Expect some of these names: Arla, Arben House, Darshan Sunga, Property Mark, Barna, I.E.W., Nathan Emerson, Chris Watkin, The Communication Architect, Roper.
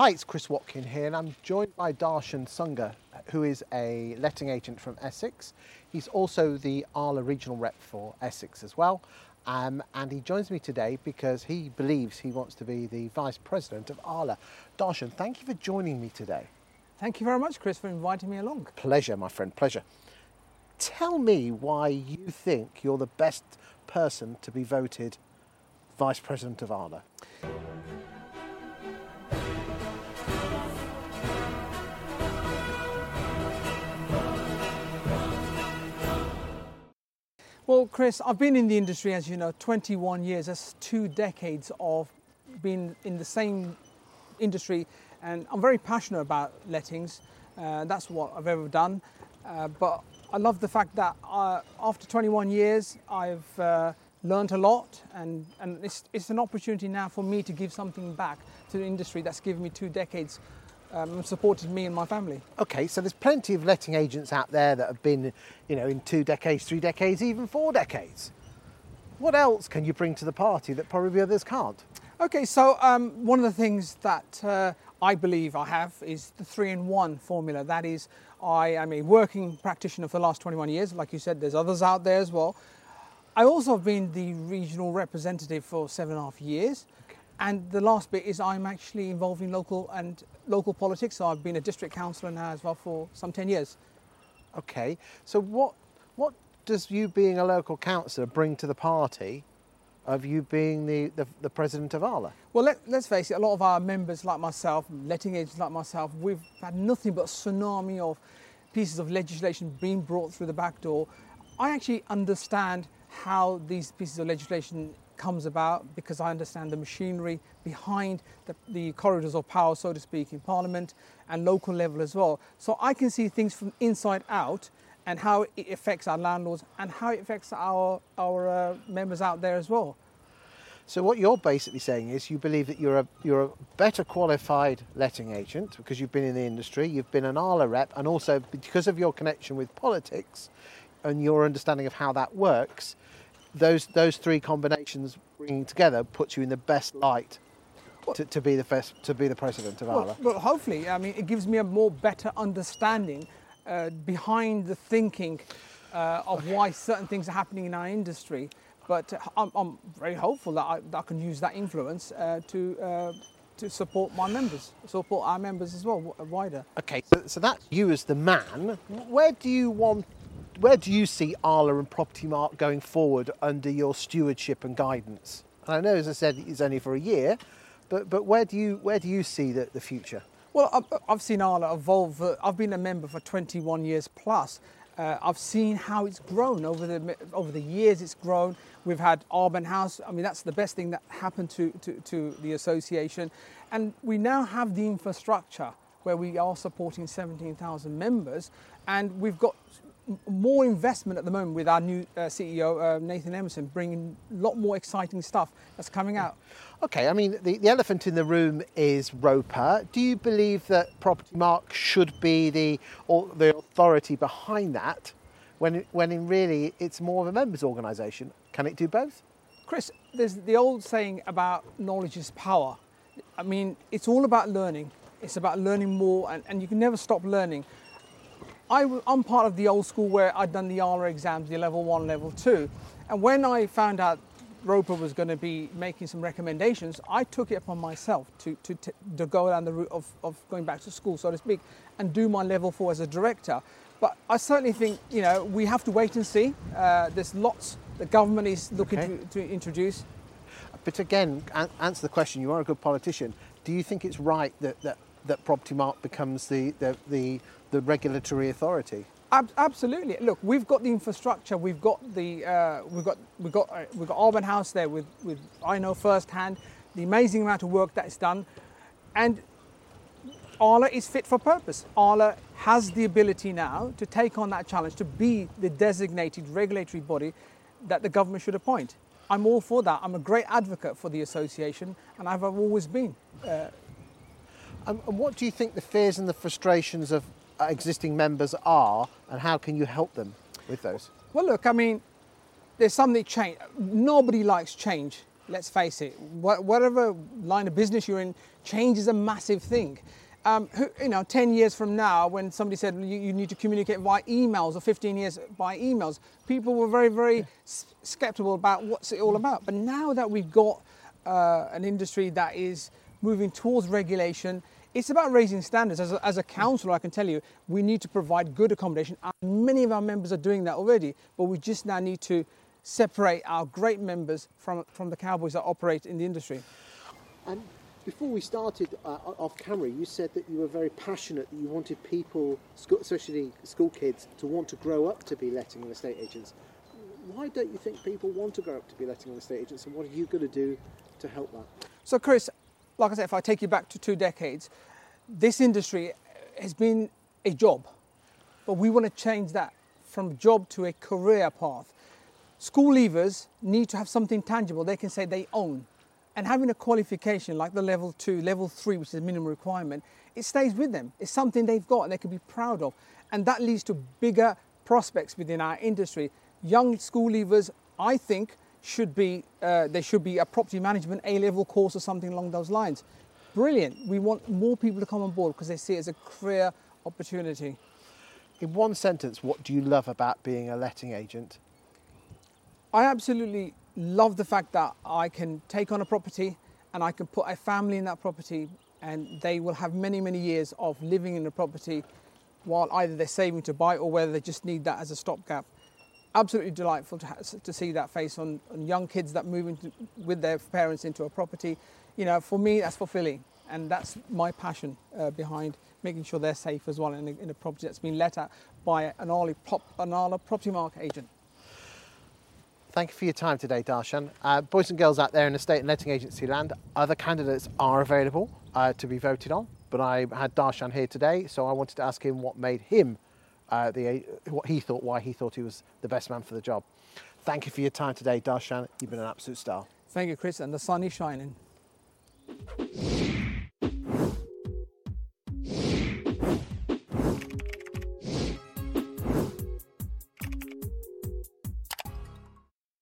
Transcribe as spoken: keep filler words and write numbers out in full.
Hi, it's Chris Watkin here and I'm joined by Darshan Sunga, who is a letting agent from Essex. He's also the Arla regional rep for Essex as well. Um, and he joins me today because he believes he wants to be the vice president of Arla. Darshan, thank you for joining me today. Thank you very much, Chris, for inviting me along. Pleasure, my friend, pleasure. Tell me why you think you're the best person to be voted vice president of Arla. Well, Chris, I've been in the industry, as you know, twenty-one years. That's two decades of being in the same industry, and I'm very passionate about lettings. Uh, that's what I've ever done. Uh, but I love the fact that I, after twenty-one years, I've uh, learned a lot, and, and it's, it's an opportunity now for me to give something back to the industry that's given me two decades Um, supported me and my family. Okay, so there's plenty of letting agents out there that have been, you know, in two decades, three decades, even four decades. What else can you bring to the party that probably others can't? Okay, so um, one of the things that uh, I believe I have is the three-in-one formula. That is, I am a working practitioner for the last twenty-one years. Like you said, there's others out there as well. I also have been the regional representative for seven and a half years. Okay. And the last bit is I'm actually involved in local and local politics. So I've been a district councillor now as well for some ten years. Okay. So what what does you being a local councillor bring to the party of you being the, the, the president of Arla? Well, let, let's face it, a lot of our members like myself, letting agents like myself, we've had nothing but a tsunami of pieces of legislation being brought through the back door. I actually understand how these pieces of legislation comes about because I understand the machinery behind the, the corridors of power, so to speak, in Parliament and local level as well. So I can see things from inside out and how it affects our landlords and how it affects our, our uh, members out there as well. So what you're basically saying is you believe that you're a, you're a better qualified letting agent because you've been in the industry, you've been an Arla rep, and also because of your connection with politics and your understanding of how that works, Those those three combinations bringing together puts you in the best light to, to be the best, to be the president of Arla. Well, well, hopefully, I mean, it gives me a more better understanding uh, behind the thinking uh, of okay. why certain things are happening in our industry. But I'm, I'm very hopeful that I, that I can use that influence uh, to uh, to support my members, support our members as well, wider. Okay, so, so that's you as the man. Where do you want? Where do you see Arla and Property Mark going forward under your stewardship and guidance? And I know, as I said, it's only for a year, but but where do you where do you see the, the future? Well, I've seen Arla evolve. I've been a member for twenty-one years plus. Uh, I've seen how it's grown over the over the years. It's grown. We've had Arben House. I mean, that's the best thing that happened to, to, to the association, and we now have the infrastructure where we are supporting seventeen thousand members, and we've got more investment at the moment with our new uh, C E O, uh, Nathan Emerson, bringing a lot more exciting stuff that's coming out. Okay, I mean, the, the elephant in the room is Roper. Do you believe that Property Mark should be the or the authority behind that when, when in really it's more of a members' organisation? Can it do both? Chris, there's the old saying about knowledge is power. I mean, it's all about learning. It's about learning more, and, and you can never stop learning. I, I'm part of the old school where I'd done the Arla exams, the level one, level two. And when I found out Roper was going to be making some recommendations, I took it upon myself to, to, to go down the route of, of going back to school, so to speak, and do my level four as a director. But I certainly think, you know, we have to wait and see. Uh, there's lots the government is looking okay. to, to introduce. But again, an- answer the question, you are a good politician. Do you think it's right that, that, that Property Mark becomes the the, the the regulatory authority? Absolutely. Look, we've got the infrastructure. We've got the uh, we've got we've got uh, we've got Arben House there. With with I know firsthand the amazing amount of work that is done, and Arla is fit for purpose. Arla has the ability now to take on that challenge to be the designated regulatory body that the government should appoint. I'm all for that. I'm a great advocate for the association, and I've always been. Uh, and, and what do you think the fears and the frustrations of existing members are, and how can you help them with those? Well, look, I mean, there's something change. Nobody likes change. let's face it, wh- whatever line of business you're in, change is a massive thing. Um, who, you know, ten years from now, when somebody said you, you need to communicate by emails, or fifteen years by emails, people were very, very yeah. s- skeptical about what's it all about. But now that we've got uh, an industry that is moving towards regulation, it's about raising standards. As a, as a council, I can tell you, we need to provide good accommodation. And many of our members are doing that already, but we just now need to separate our great members from, from the cowboys that operate in the industry. And before we started uh, off camera, you said that you were very passionate, that you wanted people, especially school kids, to want to grow up to be letting and estate agents. Why don't you think people want to grow up to be letting and estate agents, and what are you going to do to help that? So, Chris, like I said, if I take you back to two decades, this industry has been a job, but we want to change that from job to a career path. School leavers need to have something tangible they can say they own. And having a qualification like the level two, level three, which is the minimum requirement, it stays with them. It's something they've got and they can be proud of. And that leads to bigger prospects within our industry. Young school leavers, I think, should be uh, there should be a property management A-level course or something along those lines. Brilliant. We want more people to come on board because they see it as a career opportunity. In one sentence, what do you love about being a letting agent? I absolutely love the fact that I can take on a property and I can put a family in that property, and they will have many, many years of living in the property while either they're saving to buy or whether they just need that as a stopgap. Absolutely delightful to, ha- to see that face on, on young kids that move into, with their parents into a property. You know, for me, that's fulfilling, and that's my passion uh, behind making sure they're safe as well in a, in a property that's been let out by an Arla, pop, an Arla Property Mark agent. Thank you for your time today, Darshan. Uh, boys and girls out there in estate and letting agency land, other candidates are available uh, to be voted on, but I had Darshan here today, so I wanted to ask him what made him Uh, the, what he thought, why he thought he was the best man for the job. Thank you for your time today, Darshan. You've been an absolute star. Thank you, Chris, and the sun is shining.